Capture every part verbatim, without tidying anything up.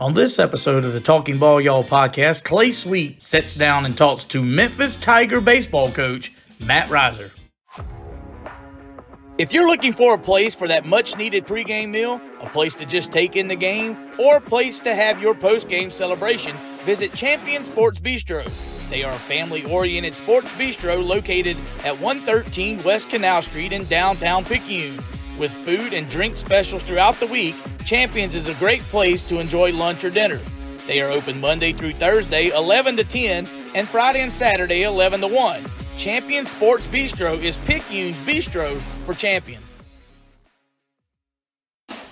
On this episode of the Talking Ball Y'all podcast, Clay Sweet sits down and talks to Memphis Tiger baseball coach Matt Riser. If you're looking for a place for that much-needed pregame meal, a place to just take in the game, or a place to have your postgame celebration, visit Champion Sports Bistro. They are a family-oriented sports bistro located at one thirteen West Canal Street in downtown Picayune. With food and drink specials throughout the week, Champions is a great place to enjoy lunch or dinner. They are open Monday through Thursday, eleven to ten, and Friday and Saturday, eleven to one. Champion Sports Bistro is Picayune's bistro for champions.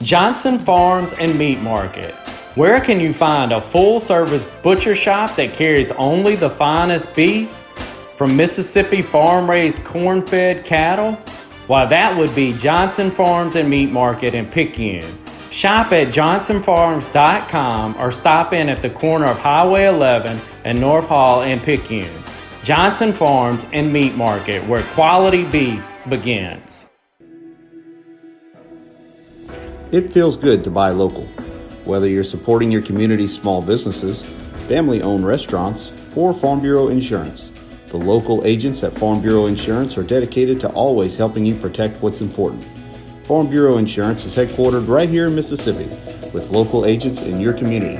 Johnson Farms and Meat Market. Where can you find a full-service butcher shop that carries only the finest beef from Mississippi farm-raised corn-fed cattle? Why, that would be Johnson Farms and Meat Market in Picayune. Shop at johnson farms dot com or stop in at the corner of Highway eleven and North Hall in Picayune. Johnson Farms and Meat Market, where quality beef begins. It feels good to buy local. Whether you're supporting your community's small businesses, family-owned restaurants, or Farm Bureau Insurance, the local agents at Farm Bureau Insurance are dedicated to always helping you protect what's important. Farm Bureau Insurance is headquartered right here in Mississippi with local agents in your community.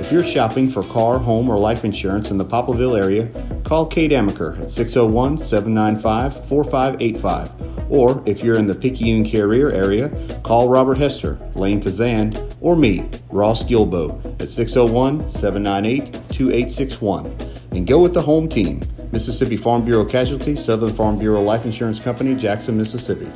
If you're shopping for car, home, or life insurance in the Poppleville area, call Kate Amaker at six oh one, seven nine five, four five eight five. Or if you're in the Picayune Carrier area, call Robert Hester, Lane Fazand, or me, Ross Gilbo, at six oh one, seven nine eight, two eight six one. And go with the home team, Mississippi Farm Bureau Casualty, Southern Farm Bureau Life Insurance Company, Jackson, Mississippi.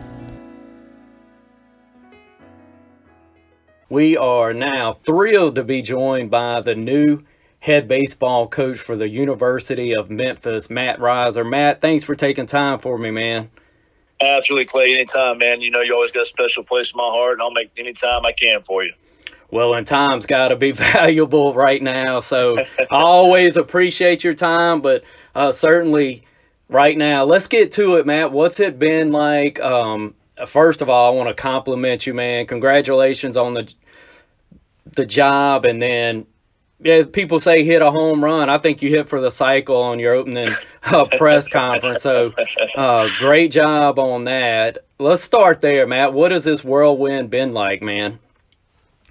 We are now thrilled to be joined by the new head baseball coach for the University of Memphis, Matt Riser. Matt, thanks for taking time for me, man. Absolutely, Clay. Anytime, man. You know you always got a special place in my heart, and I'll make any time I can for you. Well, and time's got to be valuable right now, so I always appreciate your time, but uh, certainly right now. Let's get to it, Matt. What's it been like? Um, first of all, I want to compliment you, man. Congratulations on the the job, and then yeah, people say hit a home run. I think you hit for the cycle on your opening uh, press conference. So uh, great job on that. Let's start there, Matt. What has this whirlwind been like, man?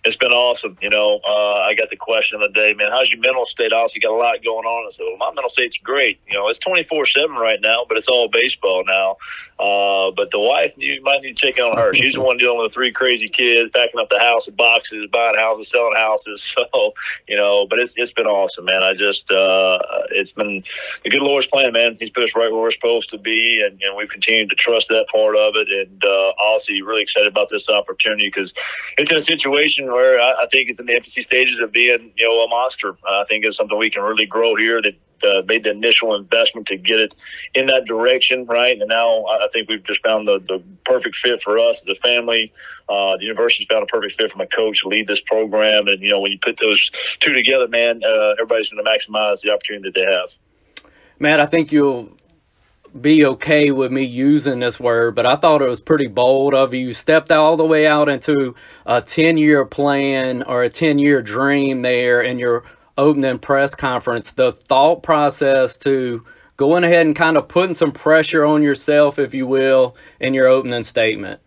It's been awesome. You know, uh, I got the question of the day, man, how's your mental state? Obviously, you got a lot going on. I said, well, my mental state's great. You know, it's twenty-four seven right now, but it's all baseball now. Uh, but the wife, you might need to check on her. She's the one dealing with three crazy kids, packing up the house with boxes, buying houses, selling houses. So, you know, but it's it's been awesome, man. I just, uh, it's been the good Lord's plan, man. He's put us right where we're supposed to be, and, and we've continued to trust that part of it. And uh, obviously, really excited about this opportunity because it's in a situation where I think it's in the infancy stages of being, you know, a monster. I think it's something we can really grow here that uh, made the initial investment to get it in that direction, right? And now I think we've just found the, the perfect fit for us as a family. Uh, the university's found a perfect fit for my coach to lead this program. And, you know, when you put those two together, man, uh, everybody's going to maximize the opportunity that they have. Matt, I think you'll be okay with me using this word, but I thought it was pretty bold of you. Stepped all the way out into a ten-year plan or a ten-year dream there in your opening press conference. The thought process to going ahead and kind of putting some pressure on yourself, if you will, in your opening statement.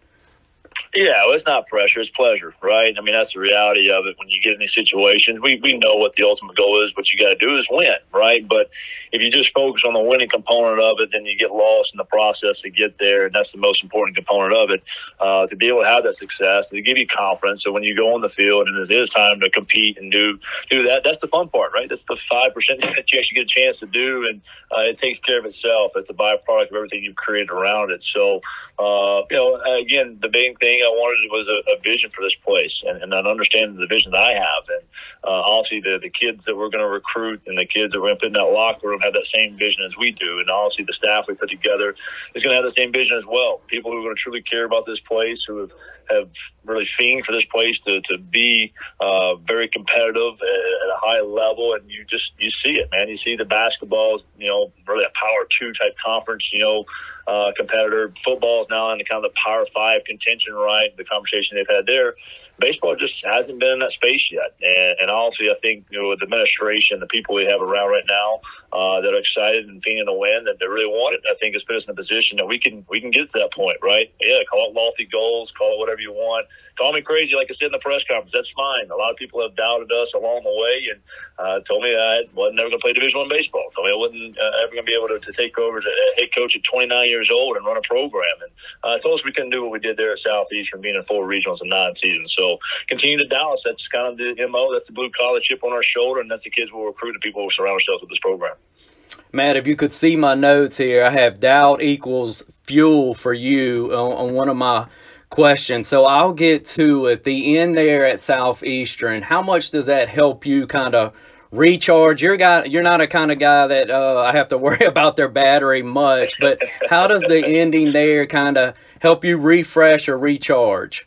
Yeah, well, it's not pressure, it's pleasure, right? I mean, that's the reality of it. When you get in these situations, we, we know what the ultimate goal is. What you got to do is win, right? But if you just focus on the winning component of it, then you get lost in the process to get there, and that's the most important component of it. Uh, to be able to have that success, to give you confidence, so when you go on the field and it is time to compete and do do that, that's the fun part, right? That's the five percent that you actually get a chance to do, and uh, it takes care of itself. It's the byproduct of everything you've created around it. So, uh, you know, again, the main thing I wanted was a, a vision for this place, and, and an understanding of the vision that I have. And uh, obviously, the, the kids that we're going to recruit and the kids that we're going to put in that locker room have that same vision as we do. And obviously, the staff we put together is going to have the same vision as well. People who are going to truly care about this place, who have, have really fiend for this place to, to be uh, very competitive at, at a high level. And you just you see it, man. You see the basketballs, you know, really a power two type conference, you know, uh, competitor. Football is now in the kind of the power five contention right, the conversation they've had there. Baseball just hasn't been in that space yet. And, and honestly, I think, you know, with the administration, the people we have around right now uh, that are excited and feeling the win that they really want it, I think it's put us in a position that we can we can get to that point, right? Yeah, call it lofty goals, call it whatever you want. Call me crazy, like I said in the press conference. That's fine. A lot of people have doubted us along the way and uh, told me I wasn't ever going to play Division One baseball. Told me I wasn't uh, ever going to be able to, to take over as a head coach at twenty-nine years old and run a program. And uh, told us we couldn't do what we did there at Southeastern, being in four regionals and nine seasons. So continue to Dallas. That's kind of the M O. That's the blue collar chip on our shoulder, and that's the kids we'll recruit and people who surround ourselves with this program. Matt, if you could see my notes here, I have doubt equals fuel for you on, on one of my questions. So I'll get to at the end there at Southeastern. How much does that help you kind of recharge? You're guy, you're not a kind of guy that uh, I have to worry about their battery much, but how does the ending there kind of help you refresh or recharge?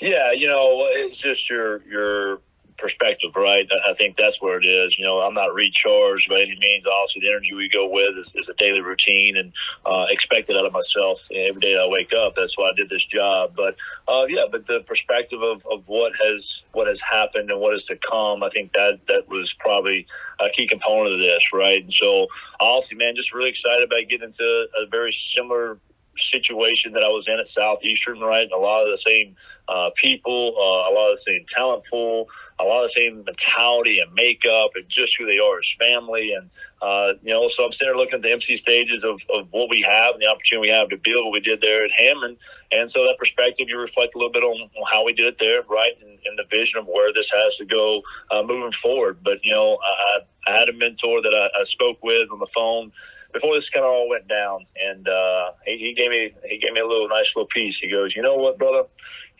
Yeah, you know, it's just your your perspective, right? I think that's where it is. You know, I'm not recharged by any means. Obviously, the energy we go with is, is a daily routine and uh, expected out of myself every day that I wake up. That's why I did this job. But uh, yeah, but the perspective of, of what has what has happened and what is to come, I think that that was probably a key component of this, right? And so, honestly, man, just really excited about getting into a very similar situation that I was in at Southeastern, right? A lot of the same uh, people, uh, a lot of the same talent pool, a lot of the same mentality and makeup and just who they are as family. And, uh, you know, so I'm sitting there looking at the M C stages of, of what we have and the opportunity we have to build what we did there at Hammond. And so that perspective, you reflect a little bit on how we did it there, right? And, and the vision of where this has to go uh, moving forward. But, you know, I, I had a mentor that I, I spoke with on the phone before this kind of all went down, and uh, he, he gave me he gave me a little nice little piece. He goes, you know what, brother?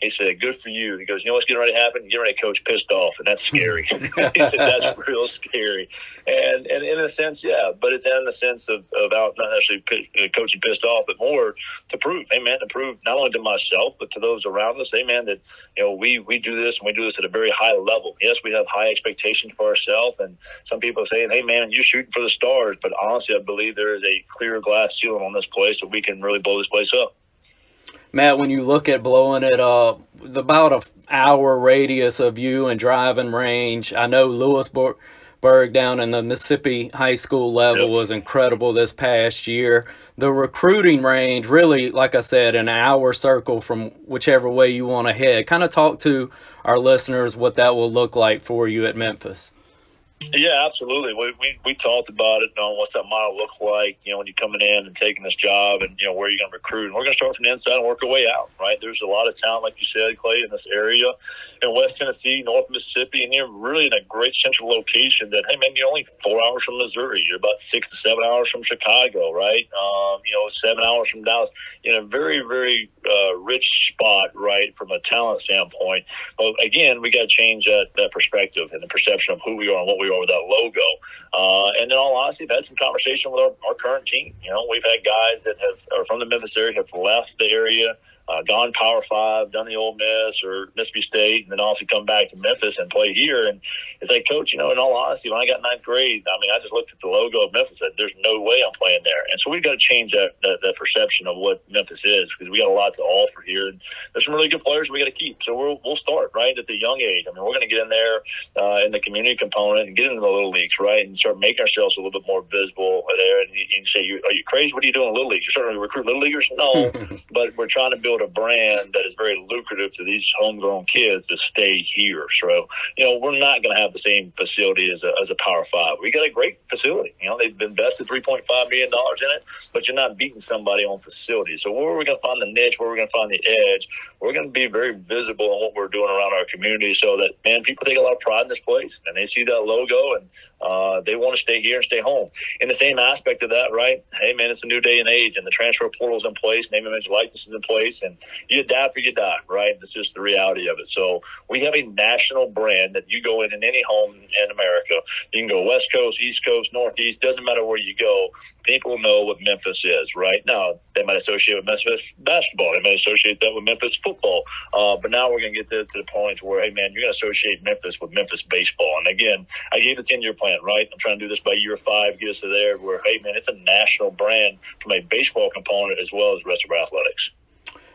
He said, good for you. He goes, you know what's getting ready to happen? You're getting ready to coach pissed off, and that's scary. He said, that's real scary. And and in a sense, yeah, but it's in the sense of, of out not actually p- coaching pissed off, but more to prove, amen, to prove not only to myself, but to those around us, amen, that, you know, we, we do this and we do this at a very high level. Yes, we have high expectations for ourselves, and some people are saying, hey, man, you're shooting for the stars, but honestly, I believe there is a clear glass ceiling on this place that we can really blow this place up. Matt, when you look at blowing it up, about an hour radius of you and driving range, I know Lewisburg down in the Mississippi high school level yep. was incredible this past year. The recruiting range, really, like I said, an hour circle from whichever way you want to head. Kind of talk to our listeners what that will look like for you at Memphis. Yeah, absolutely. We, we we talked about it. You know, what's that model look like? You know, when you're coming in and taking this job, and you know where you're going to recruit. And we're going to start from the inside and work our way out. Right? There's a lot of talent, like you said, Clay, in this area, in West Tennessee, North Mississippi, and you're really in a great central location. That hey, man, you're only four hours from Missouri. You're about six to seven hours from Chicago, right? Um, you know, seven hours from Dallas. In a very very uh, rich spot, right, from a talent standpoint. But again, we got to change that, that perspective and the perception of who we are and what we. Over that logo. Uh, and in all honesty, I've had some conversation with our, our current team. You know, we've had guys that have are from the Memphis area, have left the area, uh, gone Power Five, done the Ole Miss or Mississippi State, and then also come back to Memphis and play here. And it's like, Coach, you know, in all honesty, when I got ninth grade, I mean, I just looked at the logo of Memphis and said, there's no way I'm playing there. And so we've got to change that, that, that perception of what Memphis is because we got a lot to offer here. And there's some really good players we got to keep. So we'll, we'll start, right, at the young age. I mean, we're going to get in there uh, in the community component and get into the little leagues, right, and start making ourselves a little bit more visible there. And you, you say, you, are you crazy? What are you doing in little leagues? You're starting to recruit little leaguers? No, but we're trying to build a brand that is very lucrative to these homegrown kids to stay here. So, you know, we're not going to have the same facility as a, as a Power Five. We got a great facility. You know, they've invested three point five million dollars in it, but you're not beating somebody on facility. So where are we going to find the niche? Where are we going to find the edge? We're going to be very visible on what we're doing around our community so that, man, people take a lot of pride in this place and they see that logo and uh, they want to stay here and stay home. In the same aspect of that, right? Hey, man, it's a new day and age and the transfer portal's in place, name, image, likeness is in place. And you adapt or you die, right? That's just the reality of it. So we have a national brand that you go in in any home in America. You can go West Coast, East Coast, Northeast, doesn't matter where you go. People know what Memphis is, right? Now, they might associate with Memphis basketball. They might associate that with Memphis football. Uh, but now we're going to get to, to the point where, hey, man, you're going to associate Memphis with Memphis baseball. And, again, I gave a ten-year plan, right? I'm trying to do this by year five, get us to there where, hey, man, it's a national brand from a baseball component as well as the rest of our athletics.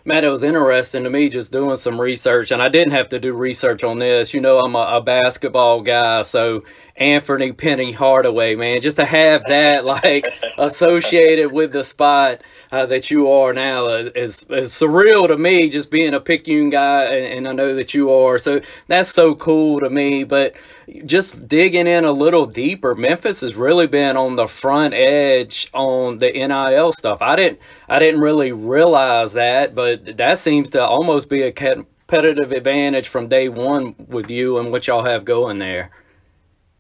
Matt, it was interesting to me just doing some research, and I didn't have to do research on this. You know, I'm a, a basketball guy, so Anthony Penny Hardaway, man, just to have that like associated with the spot uh, that you are now is, is surreal to me, just being a Picayune guy, and, and I know that you are, so that's so cool to me. But just digging in a little deeper, Memphis has really been on the front edge on the N I L stuff. I didn't I didn't really realize that, but that seems to almost be a competitive advantage from day one with you and what y'all have going there.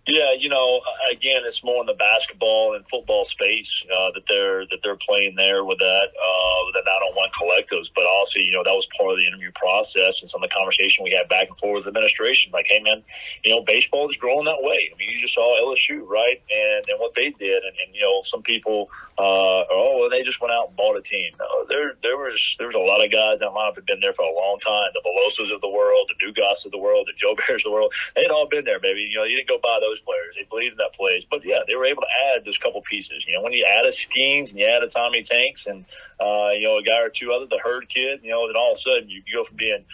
Yeah, you know, again, it's more in the basketball and football space uh, that they're that they're playing there with that uh, with the nine on one collectives. But also, you know, that was part of the interview process and some of the conversation we had back and forth with the administration. Like, hey, man, you know, baseball is growing that way. I mean, you just saw L S U, right, and and what they did, and, and you know, some people, uh, are, oh, well, they just went out and bought a team. No, there there was there was a lot of guys that lineup had been there for a long time. The Velosas of the world, the Dugas of the world, the Joe Bears of the world, they had all been there, baby. You know, you didn't go buy those players. They believed in that place. But yeah, they were able to add those couple pieces. You know, when you add a Skeens and you add a Tommy Tanks and uh, you know, a guy or two other, the Herd kid, you know, then all of a sudden you go from being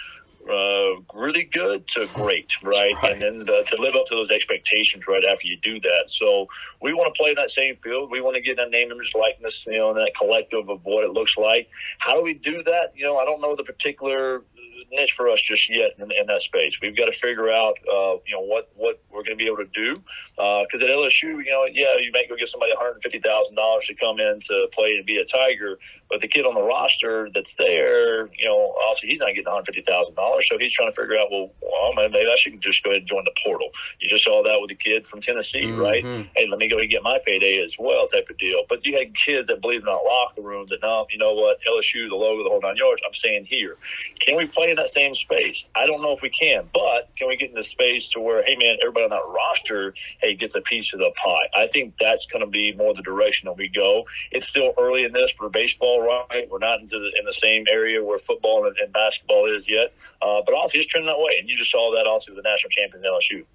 uh, really good to great, right? right. And then the, to live up to those expectations right after you do that. So we want to play in that same field. We want to get that name, image, likeness, you know, and that collective of what it looks like. How do we do that? You know, I don't know the particular niche for us just yet in, in that space. We've got to figure out, uh, you know, what, what we're going to be able to do. Because uh, at L S U, you know, yeah, you might go give somebody one hundred fifty thousand dollars to come in to play and be a Tiger, but the kid on the roster that's there, you know, obviously he's not getting one hundred fifty thousand dollars, so he's trying to figure out, well, well, maybe I should just go ahead and join the portal. You just saw that with the kid from Tennessee, mm-hmm. right? Hey, let me go and get my payday as well type of deal. But you had kids that believe in that locker room that, no, you know what, L S U, the logo, the whole nine yards, I'm staying here. Can we play in that same space? I don't know if we can, but can we get in the space to where, hey, man, everybody on that roster, hey, gets a piece of the pie? I think that's going to be more the direction that we go. It's still early in this for baseball, right? We're not into the, in the same area where football and, and basketball is yet, uh, but also it's trending that way, and you just saw that also with the national champions L S U.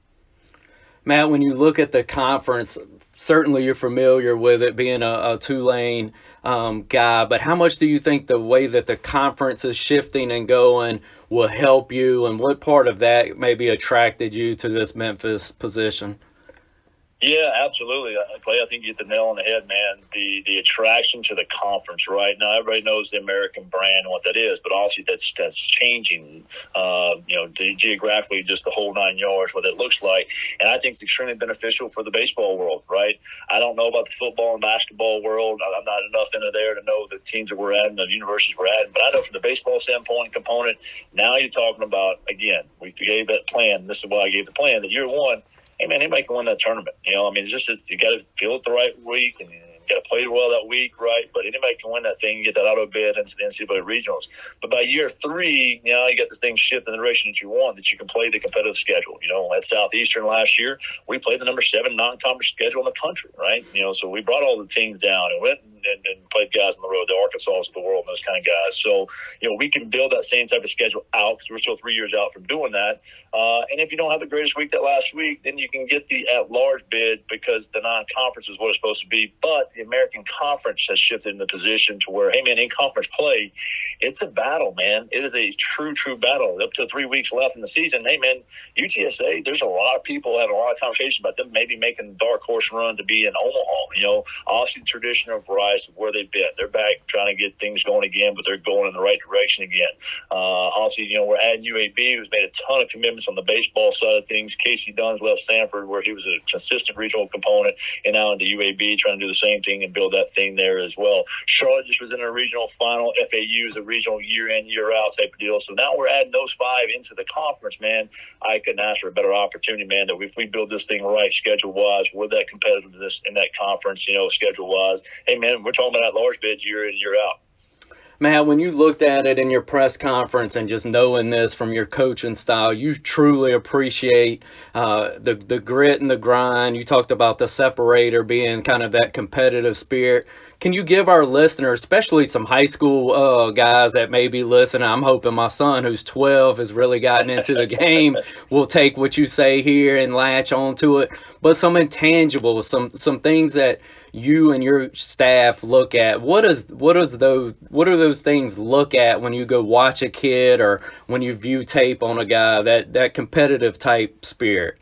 Matt, when you look at the conference, certainly you're familiar with it being a, a two-lane um, guy, but how much do you think the way that the conference is shifting and going will help you, and what part of that maybe attracted you to this Memphis position? Yeah, absolutely. Clay, I think you hit the nail on the head, man. The the attraction to the conference, right? Now, everybody knows the American brand and what that is, but obviously that's, that's changing, uh, you know, geographically, just the whole nine yards, what it looks like. And I think it's extremely beneficial for the baseball world, right? I don't know about the football and basketball world. I'm not enough into there to know the teams that we're at and the universities we're at. But I know from the baseball standpoint component, now you're talking about, again, we gave that plan. This is why I gave the plan, that year one, hey, man, anybody can win that tournament. You know, I mean, it's just, it's, you got to feel it the right week and you got to play well that week, right? But anybody can win that thing and get that auto bid into the N C double A regionals. But by year three, you know, you got this thing shift in the direction that you want, that you can play the competitive schedule. You know, at Southeastern last year, we played the number seven non-conference schedule in the country, right? You know, so we brought all the teams down and went and, and played guys on the road, the Arkansas of the world, and those kind of guys. So, you know, we can build that same type of schedule out because we're still three years out from doing that. Uh, and if you don't have the greatest week that last week, then you can get the at-large bid because the non-conference is what it's supposed to be. But the American Conference has shifted in the position to where, hey, man, in conference play, it's a battle, man. It is a true, true battle. Up to three weeks left in the season. Hey, man, U T S A, there's a lot of people having a lot of conversations about them maybe making the dark horse run to be in Omaha. You know, obviously the tradition of Rice, where they've been. They're back trying to get things going again, but they're going in the right direction again. Uh, obviously, you know, we're adding U A B, who's made a ton of commitments on the baseball side of things. Casey Dunn's left Samford, where he was a consistent regional component, and now into U A B, trying to do the same thing and build that thing there as well. Charlotte just was in a regional final. F A U is a regional year-in, year-out type of deal. So now we're adding those five into the conference, man. I couldn't ask for a better opportunity, man, that if we build this thing right schedule-wise, with that competitiveness in that conference, you know, schedule-wise, hey, man, we're talking about large bids year in, year out. Matt, when you looked at it in your press conference and just knowing this from your coaching style, you truly appreciate uh, the, the grit and the grind. You talked about the separator being kind of that competitive spirit. Can you give our listeners, especially some high school uh, guys that may be listening, I'm hoping my son who's twelve has really gotten into the game, will take what you say here and latch on to it, but some intangibles, some some things that you and your staff look at? What is what is those what are those things look at when you go watch a kid or when you view tape on a guy, that that competitive type spirit?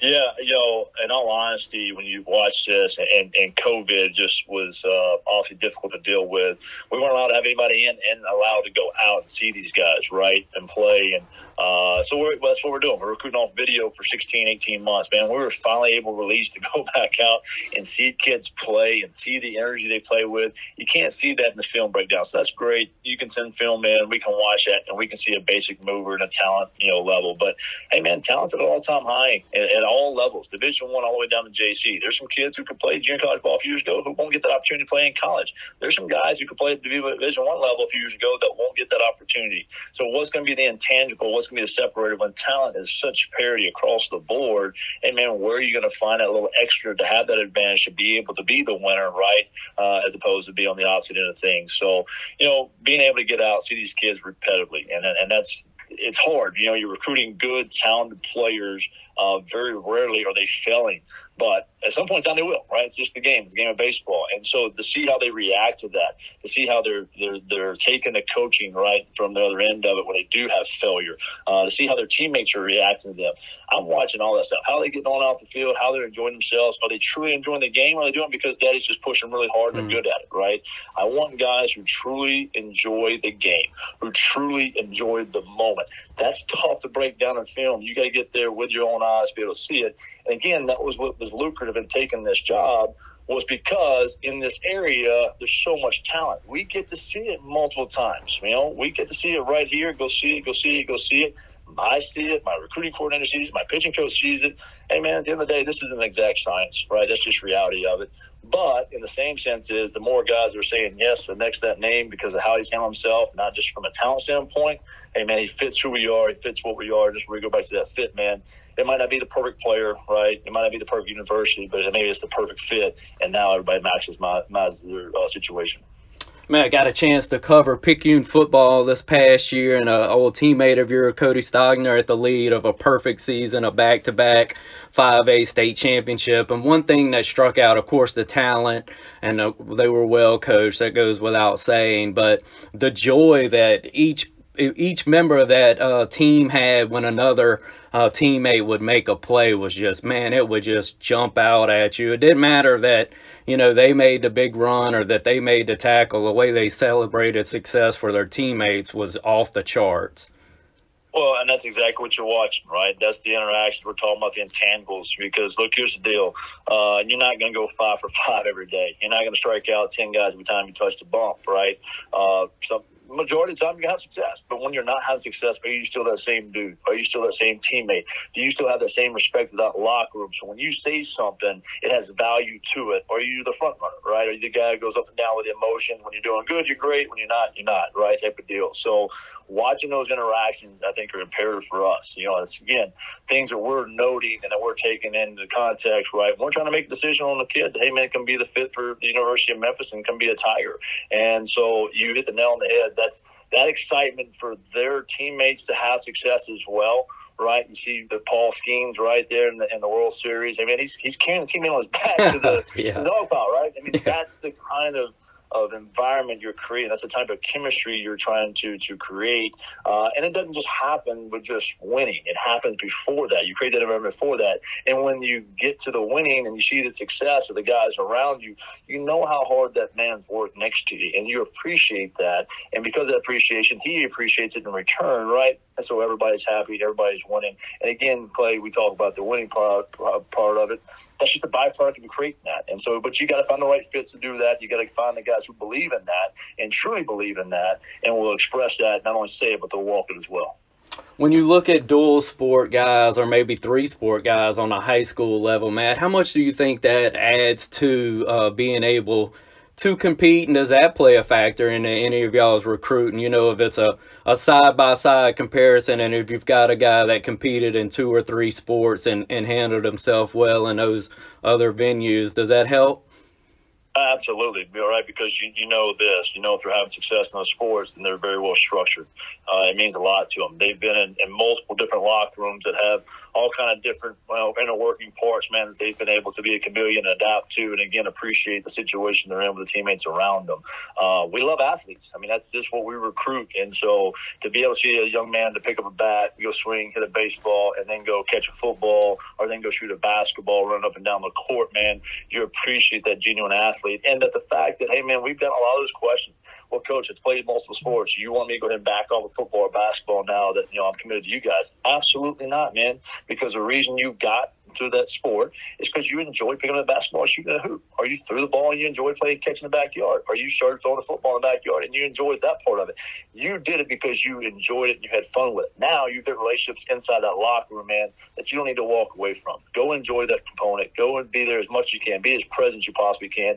Yeah, you know, in all honesty, when you watch this, and, and COVID just was uh, obviously difficult to deal with. We weren't allowed to have anybody in and allowed to go out and see these guys, right, and play. And uh, so we're, that's what we're doing. We're recruiting off video for sixteen, eighteen months, man. We were finally able to release to go back out and see kids play and see the energy they play with. You can't see that in the film breakdown, so that's great. You can send film in. We can watch that, and we can see a basic mover and a talent, you know, level. But, hey, man, talent's at an all-time high at all levels, Division One all the way down to J C. There's some kids who could play junior college ball a few years ago who won't get that opportunity to play in college. There's some guys who could play at Division One level a few years ago that won't get that opportunity. So what's going to be the intangible? What's going to be the separator when talent is such parity across the board? And, man, where are you going to find that little extra to have that advantage to be able to be the winner, right, uh, as opposed to be on the opposite end of things? So, you know, being able to get out, see these kids repetitively, and and that's – it's hard. You know, you're recruiting good, talented players. Uh, very rarely are they failing. But at some point in time, they will, right? It's just the game. It's the game of baseball. And so to see how they react to that, to see how they're they're they're taking the coaching, right, from the other end of it when they do have failure, uh, to see how their teammates are reacting to them. I'm watching all that stuff. How they get on off the field, how they're enjoying themselves. Are they truly enjoying the game? Or are they doing it because daddy's just pushing really hard and mm-hmm. good at it, right? I want guys who truly enjoy the game, who truly enjoy the moment. That's tough to break down in film. You got to get there with your own eyes, be able to see it. And again, that was what was lucrative in taking this job, was because in this area there's so much talent. We get to see it multiple times. You know, we get to see it right here. Go see it. Go see it. Go see it. I see it. My recruiting coordinator sees it. My pitching coach sees it. Hey, man, at the end of the day, this isn't an exact science, right? That's just reality of it. But in the same sense is the more guys that are saying yes to the next that name because of how he's handled himself, not just from a talent standpoint. Hey, man, he fits who we are. He fits what we are. Just where we go back to that fit, man. It might not be the perfect player, right? It might not be the perfect university, but maybe it's the perfect fit. And now everybody matches my, my uh, situation. Man, I got a chance to cover Picayune football this past year, and an old teammate of yours, Cody Stogner, at the lead of a perfect season, a back-to-back five A state championship. And one thing that struck out, of course, the talent, and the, they were well coached, that goes without saying, but the joy that each each member of that uh, team had when another uh, teammate would make a play was just, man, it would just jump out at you. It didn't matter that, you know, they made the big run or that they made the tackle. The way they celebrated success for their teammates was off the charts. Well, and that's exactly what you're watching, right? That's the interaction. We're talking about the intangibles because, look, here's the deal. Uh, you're not going to go five for five every day. You're not going to strike out ten guys every time you touch the bump, right? Uh, some, majority of the time you have success. But when you're not having success, are you still that same dude? Are you still that same teammate? Do you still have the same respect to that locker room? So when you say something, it has value to it. Are you the front runner, right? Are you the guy who goes up and down with emotion? When you're doing good, you're great. When you're not, you're not, right? Type of deal. So watching those interactions, I think, are imperative for us. You know, it's, again, things that we're noting and that we're taking into context, right? We're trying to make a decision on the kid. Hey, man, it can be the fit for the University of Memphis and can be a Tiger. And so you hit the nail on the head. That's that excitement for their teammates to have success as well, right? You see the Paul Skeens right there in the, in the World Series. I mean, he's he's carrying the teammate on his back to the, yeah. the dog pile, right? I mean, yeah. that's the kind of of environment you're creating. That's the type of chemistry you're trying to to create. Uh, and it doesn't just happen with just winning. It happens before that. You create that environment before that. And when you get to the winning and you see the success of the guys around you, you know how hard that man's worked next to you. And you appreciate that. And because of that appreciation, he appreciates it in return, right? And so everybody's happy. Everybody's winning. And again, Clay, we talk about the winning part, part of it. That's just a byproduct of creating that. And so, but you got to find the right fits to do that. You got to find the guys who believe in that and truly believe in that and will express that, not only say it, but they'll walk it as well. When you look at dual sport guys or maybe three sport guys on a high school level, Matt, how much do you think that adds to uh, being able to compete, and does that play a factor in any of y'all's recruiting? You know, if it's a, a side-by-side comparison and if you've got a guy that competed in two or three sports and, and handled himself well in those other venues, does that help? Absolutely, be all right, because you, you know this. You know if they're having success in those sports, then they're very well structured. Uh, it means a lot to them. They've been in, in multiple different locker rooms that have all kind of different well, inner working parts, man, that they've been able to be a chameleon and adapt to, and, again, appreciate the situation they're in with the teammates around them. Uh, we love athletes. I mean, that's just what we recruit. And so to be able to see a young man to pick up a bat, go swing, hit a baseball, and then go catch a football or then go shoot a basketball, run up and down the court, man, you appreciate that genuine athlete. And that the fact that, hey, man, we've got a lot of those questions. Well, coach, it's played multiple sports. You want me to go ahead and back off of football or basketball now that, you know, I'm committed to you guys? Absolutely not, man, because the reason you got through that sport is because you enjoy picking up a basketball and shooting a hoop. Or you threw the ball and you enjoyed playing catch in the backyard. Or you started throwing the football in the backyard and you enjoyed that part of it. You did it because you enjoyed it and you had fun with it. Now you've got relationships inside that locker room, man, that you don't need to walk away from. Go enjoy that component. Go and be there as much as you can. Be as present as you possibly can.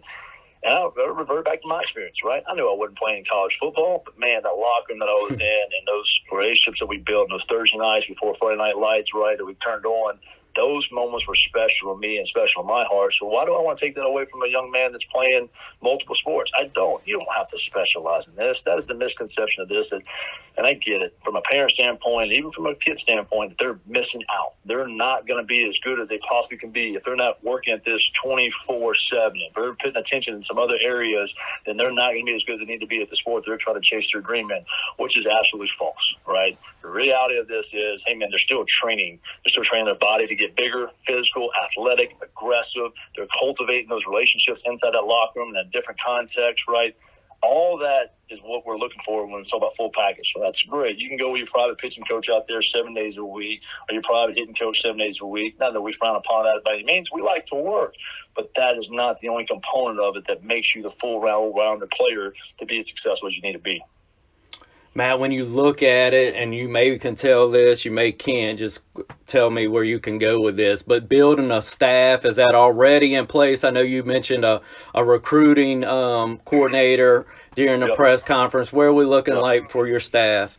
And I'll revert back to my experience, right? I knew I wasn't playing college football, but, man, that locker room that I was in and those relationships that we built and those Thursday nights before Friday night lights, right, that we turned on, those moments were special to me and special in my heart. So why do I want to take that away from a young man that's playing multiple sports? I don't. You don't have to specialize in this. That is the misconception of this. And, and I get it from a parent standpoint, even from a kid standpoint, that they're missing out. They're not going to be as good as they possibly can be if they're not working at this twenty-four seven. If they're putting attention in some other areas, then they're not going to be as good as they need to be at the sport they're trying to chase their dream in, which is absolutely false, right? The reality of this is, hey, man, they're still training. They're still training their body to get bigger, physical, athletic, aggressive. They're cultivating those relationships inside that locker room in a different context, right? All that is what we're looking for when we talk about full package. So that's great. You can go with your private pitching coach out there seven days a week or your private hitting coach seven days a week. Not that we frown upon that by any means. We like to work. But that is not the only component of it that makes you the full round-rounded player to be as successful as you need to be. Matt, when you look at it, and you maybe can tell this, you may can't, just tell me where you can go with this, but building a staff, is that already in place? I know you mentioned a, a recruiting um, coordinator during the yep. press conference. Where are we looking yep. like for your staff?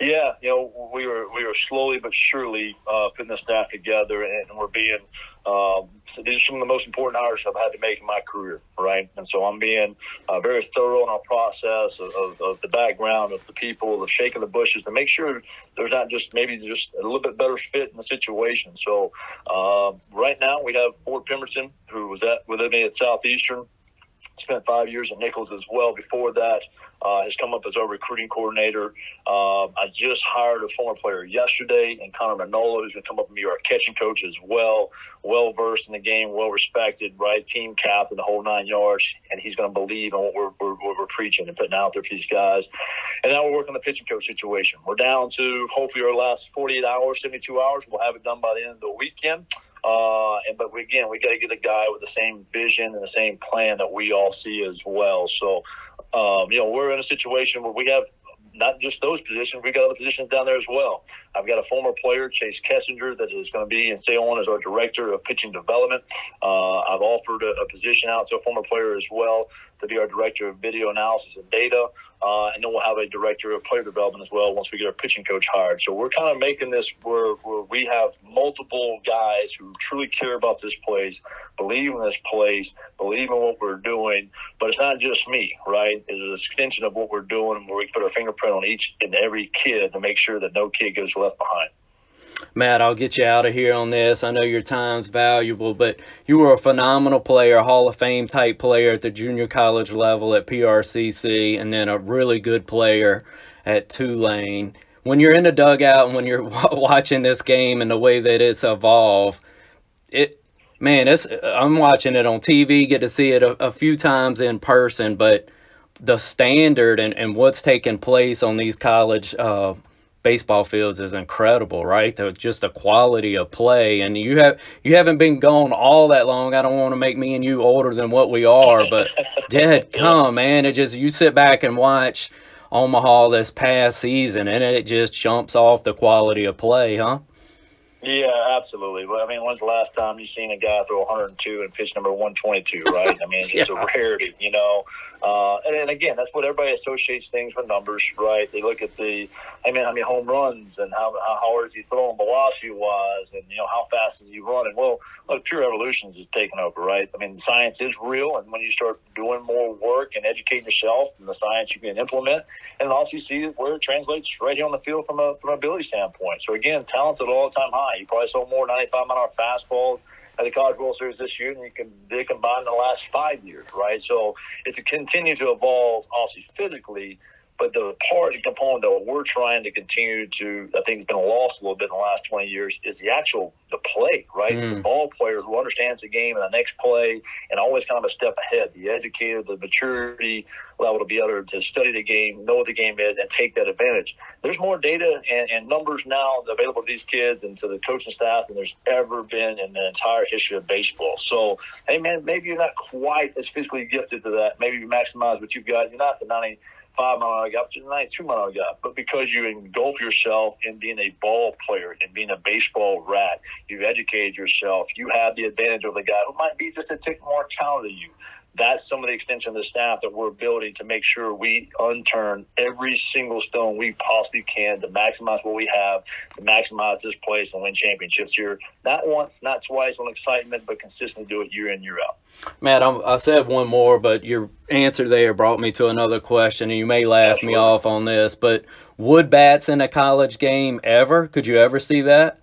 Yeah, you know, we were we were slowly but surely uh, putting the staff together, and we're being um, so these are some of the most important hires I've had to make in my career, right? And so I'm being uh, very thorough in our process of, of, of the background of the people, of shaking the bushes to make sure there's not just maybe just a little bit better fit in the situation. So uh, right now we have Ford Pemberton, who was at with me at Southeastern. Spent five years at Nichols as well. Before that, uh, has come up as our recruiting coordinator. Uh, I just hired a former player yesterday, and Connor Manolo, who's going to come up and be our catching coach as well. Well versed in the game, well respected, right? Team captain, the whole nine yards, and he's going to believe in what we're, we're what we're preaching and putting out there for these guys. And now we're working on the pitching coach situation. We're down to hopefully our last forty-eight hours, seventy-two hours. We'll have it done by the end of the weekend. Uh, and but we, again, we got to get a guy with the same vision and the same plan that we all see as well. So, um, you know, we're in a situation where we have not just those positions, we got other positions down there as well. I've got a former player, Chase Kessinger, that is going to be and stay on as our director of pitching development. Uh, I've offered a, a position out to a former player as well to be our director of video analysis and data. Uh, and then we'll have a director of player development as well once we get our pitching coach hired. So we're kind of making this where, where we have multiple guys who truly care about this place, believe in this place, believe in what we're doing. But it's not just me, right? It's an extension of what we're doing where we put our fingerprint on each and every kid to make sure that no kid goes left behind. Matt, I'll get you out of here on this. I know your time's valuable, but you were a phenomenal player, Hall of Fame type player at the junior college level at P R C C, and then a really good player at Tulane. When you're in the dugout and when you're watching this game and the way that it's evolved, it, man, it's, I'm watching it on T V, get to see it a, a few times in person, but the standard and, and what's taking place on these college uh baseball fields is incredible, right? The, just the quality of play, and you have you haven't been gone all that long. I don't want to make me and you older than what we are, but dead come, man. It just, you sit back and watch Omaha this past season, and it just jumps off the quality of play, huh? Yeah, absolutely. Well, I mean, when's the last time you seen a guy throw one hundred two and pitch number one twenty-two, right? I mean, it's yeah. a rarity, you know. Uh, and, and, again, that's what everybody associates things with numbers, right? They look at the, I mean, how many home runs and how how hard is he throwing velocity-wise and, you know, how fast is he running? Well, look, pure evolution is taking over, right? I mean, science is real, and when you start doing more work and educating yourself and the science you can implement, and also you see where it translates right here on the field from a from an ability standpoint. So, again, talent's at all-time high. You probably saw more ninety-five mile an hour fastballs at the College World Series this year than you can they combined in the last five years, right? So it's a continue to evolve, obviously physically, but the part and component that we're trying to continue to, I think, has been lost a little bit in the last twenty years is the actual the play, right? Mm. The ball player who understands the game and the next play, and always kind of a step ahead. The educated, the maturity level to be able to study the game, know what the game is, and take that advantage. There's more data and, and numbers now available to these kids and to the coaching staff than there's ever been in the entire history of baseball. So, hey man, maybe you're not quite as physically gifted to that. Maybe you maximize what you've got. You're not the ninety. five mile an hour guy, but you're not a two mile an hour guy. But because you engulf yourself in being a ball player and being a baseball rat, you've educated yourself. You have the advantage of the guy who might be just a tick more talented than you. That's some of the extension of the staff that we're building to make sure we unturn every single stone we possibly can to maximize what we have, to maximize this place and win championships here. Not once, not twice on excitement, but consistently do it year in, year out. Matt, I'm, I said one more, but your answer there brought me to another question, and you may laugh Absolutely. me off on this, but wood bats in a college game ever? Could you ever see that?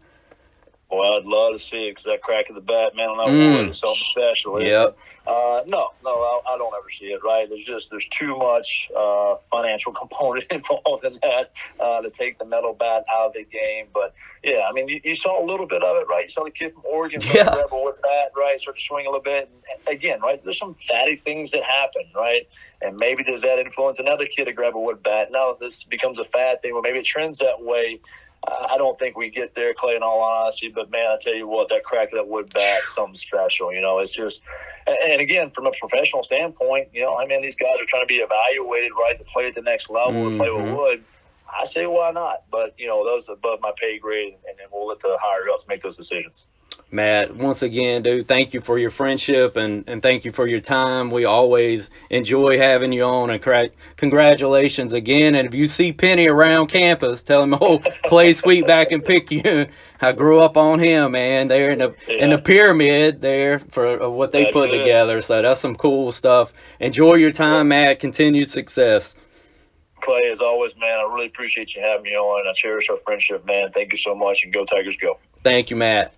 Well, I'd love to see it because that crack of the bat, man, on that mm. wood is something special. Yep. Uh, no, no, I, I don't ever see it, right? There's just there's too much uh, financial component involved in that uh, to take the metal bat out of the game. But, yeah, I mean, you, you saw a little bit of it, right? You saw the kid from Oregon yeah. grab a wood bat, right, start to swing a little bit. And again, right, there's some fatty things that happen, right? And maybe does that influence another kid to grab a wood bat? Now this becomes a fad thing, well, maybe it trends that way. I don't think we get there, Clay, in all honesty, but, man, I tell you what, that crack of that wood bat, something special, you know. It's just – and, again, from a professional standpoint, you know, I mean, these guys are trying to be evaluated, right, to play at the next level, mm-hmm. to play with wood. I say why not, but, you know, those are above my pay grade, and then we'll let the higher-ups make those decisions. Matt, once again, dude, thank you for your friendship and, and thank you for your time. We always enjoy having you on, and cra- congratulations again. And if you see Penny around campus, tell him, oh, Clay Sweet back in Picayune. I grew up on him, man. They're in the yeah. in the pyramid there for uh, what they that's put it. together. So that's some cool stuff. Enjoy your time, yeah. Matt. Continued success. Clay, as always, man, I really appreciate you having me on. I cherish our friendship, man. Thank you so much, and go Tigers, go. Thank you, Matt.